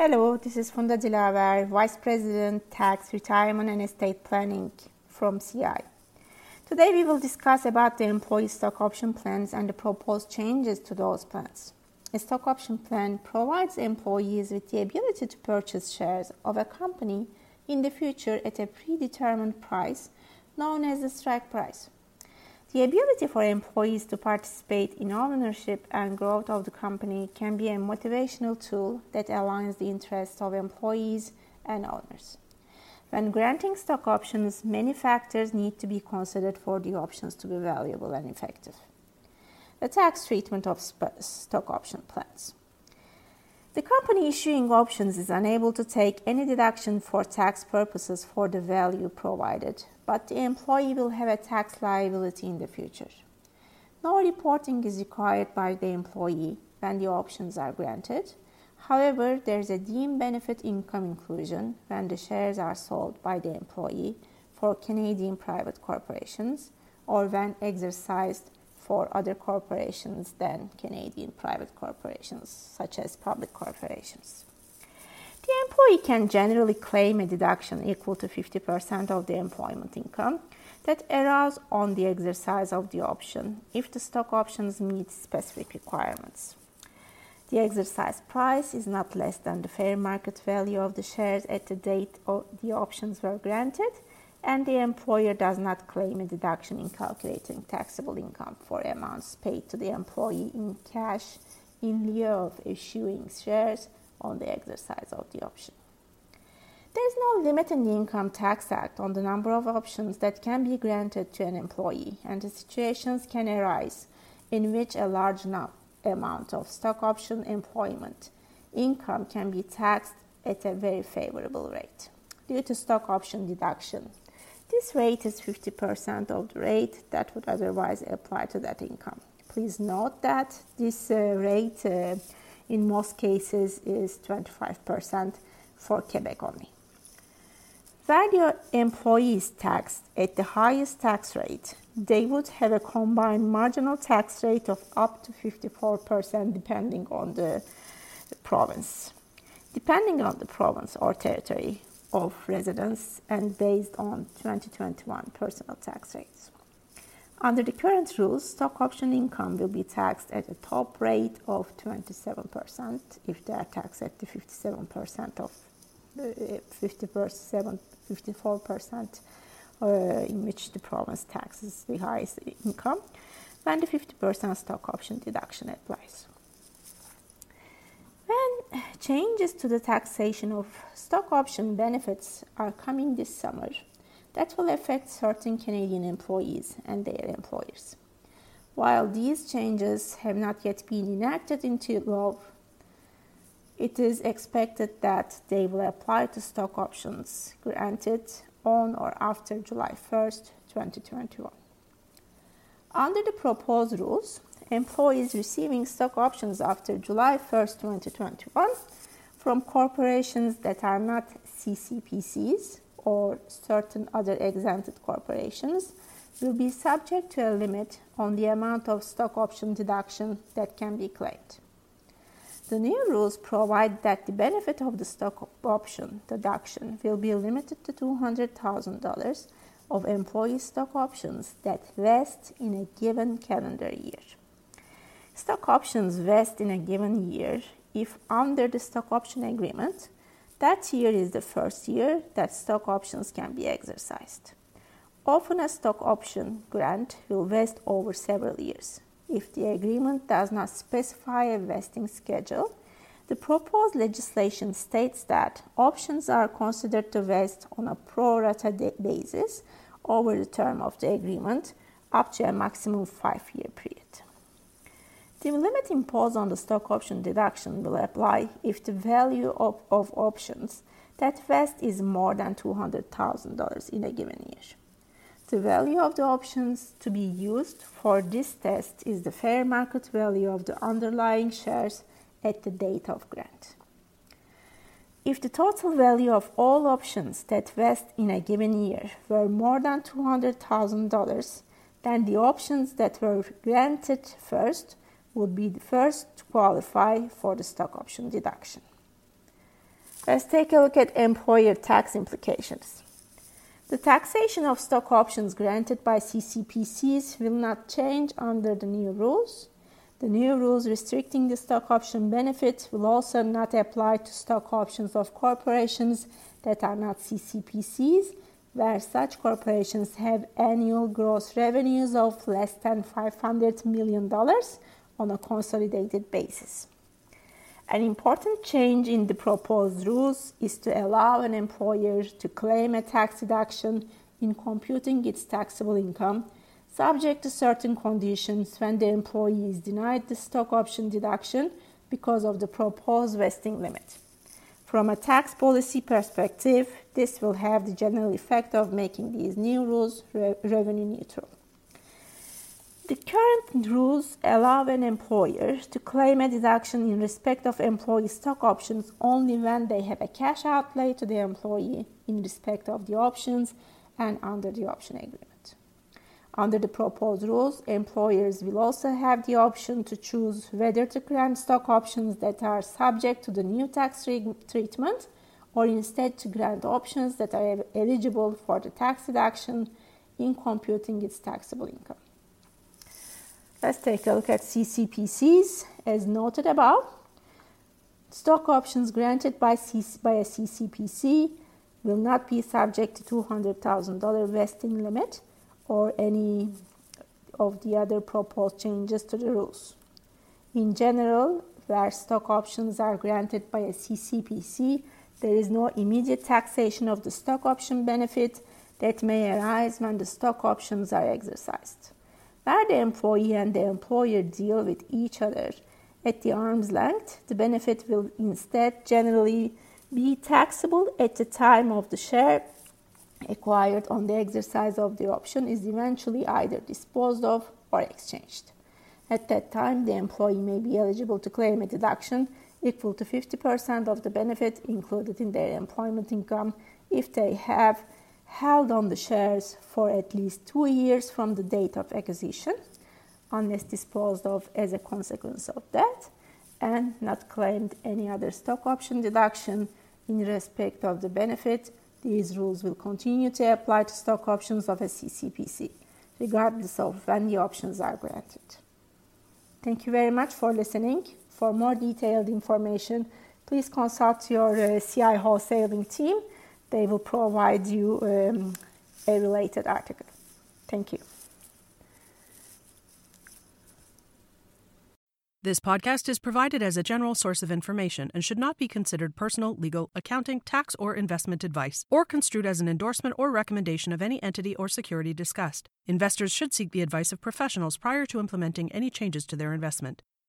Hello, this is Funda Dilaver, Vice President, Tax, Retirement and Estate Planning from CI. Today we will discuss about the employee stock option plans and the proposed changes to those plans. A stock option plan provides employees with the ability to purchase shares of a company in the future at a predetermined price known as the strike price. The ability for employees to participate in ownership and growth of the company can be a motivational tool that aligns the interests of employees and owners. When granting stock options, many factors need to be considered for the options to be valuable and effective. The tax treatment of stock option plans. The company issuing options is unable to take any deduction for tax purposes for the value provided, but the employee will have a tax liability in the future. No reporting is required by the employee when the options are granted. However, there is a deemed benefit income inclusion when the shares are sold by the employee for Canadian private corporations or when exercised for other corporations than Canadian private corporations, such as public corporations. The employee can generally claim a deduction equal to 50% of the employment income that arises on the exercise of the option if the stock options meet specific requirements. The exercise price is not less than the fair market value of the shares at the date the options were granted, and the employer does not claim a deduction in calculating taxable income for amounts paid to the employee in cash in lieu of issuing shares on the exercise of the option. There is no limit in the Income Tax Act on the number of options that can be granted to an employee, and the situations can arise in which a large amount of stock option employment income can be taxed at a very favorable rate due to stock option deduction. This rate is 50% of the rate that would otherwise apply to that income. Please note that this rate in most cases is 25% for Quebec only. Where the employee is taxed at the highest tax rate, they would have a combined marginal tax rate of up to 54% depending on the province. Depending on the province or territory of residence and based on 2021 personal tax rates. Under the current rules, stock option income will be taxed at a top rate of 27% if they are taxed at the 57% of 54% in which the province taxes the highest income, when the 50% stock option deduction applies. When changes to the taxation of stock option benefits are coming this summer, that will affect certain Canadian employees and their employers. While these changes have not yet been enacted into law, it is expected that they will apply to stock options granted on or after July 1st, 2021. Under the proposed rules, employees receiving stock options after July 1st, 2021 from corporations that are not CCPCs or certain other exempted corporations will be subject to a limit on the amount of stock option deduction that can be claimed. The new rules provide that the benefit of the stock option deduction will be limited to $200,000 of employee stock options that vest in a given calendar year. Stock options vest in a given year if, under the stock option agreement, that year is the first year that stock options can be exercised. Often a stock option grant will vest over several years. If the agreement does not specify a vesting schedule, the proposed legislation states that options are considered to vest on a pro rata basis over the term of the agreement up to a maximum 5-year period. The limit imposed on the stock option deduction will apply if the value of options that vest is more than $200,000 in a given year. The value of the options to be used for this test is the fair market value of the underlying shares at the date of grant. If the total value of all options that vest in a given year were more than $200,000, then the options that were granted first would be the first to qualify for the stock option deduction. Let's take a look at employer tax implications. The taxation of stock options granted by CCPCs will not change under the new rules. The new rules restricting the stock option benefit will also not apply to stock options of corporations that are not CCPCs, where such corporations have annual gross revenues of less than $500 million on a consolidated basis. An important change in the proposed rules is to allow an employer to claim a tax deduction in computing its taxable income, subject to certain conditions when the employee is denied the stock option deduction because of the proposed vesting limit. From a tax policy perspective, this will have the general effect of making these new rules revenue neutral. The current rules allow an employer to claim a deduction in respect of employee stock options only when they have a cash outlay to the employee in respect of the options and under the option agreement. Under the proposed rules, employers will also have the option to choose whether to grant stock options that are subject to the new tax treatment or instead to grant options that are eligible for the tax deduction in computing its taxable income. Let's take a look at CCPCs. As noted above, stock options granted by a CCPC will not be subject to $200,000 vesting limit or any of the other proposed changes to the rules. In general, where stock options are granted by a CCPC, there is no immediate taxation of the stock option benefit that may arise when the stock options are exercised. Where the employee and the employer deal with each other at the arm's length, the benefit will instead generally be taxable at the time of the share acquired on the exercise of the option is eventually either disposed of or exchanged. At that time, the employee may be eligible to claim a deduction equal to 50% of the benefit included in their employment income if they have held on the shares for at least 2 years from the date of acquisition, unless disposed of as a consequence of that, and not claimed any other stock option deduction in respect of the benefit. These rules will continue to apply to stock options of a CCPC, regardless of when the options are granted. Thank you very much for listening. For more detailed information, please consult your CI wholesaling team. They will provide you a related article. Thank you. This podcast is provided as a general source of information and should not be considered personal, legal, accounting, tax, or investment advice, or construed as an endorsement or recommendation of any entity or security discussed. Investors should seek the advice of professionals prior to implementing any changes to their investment.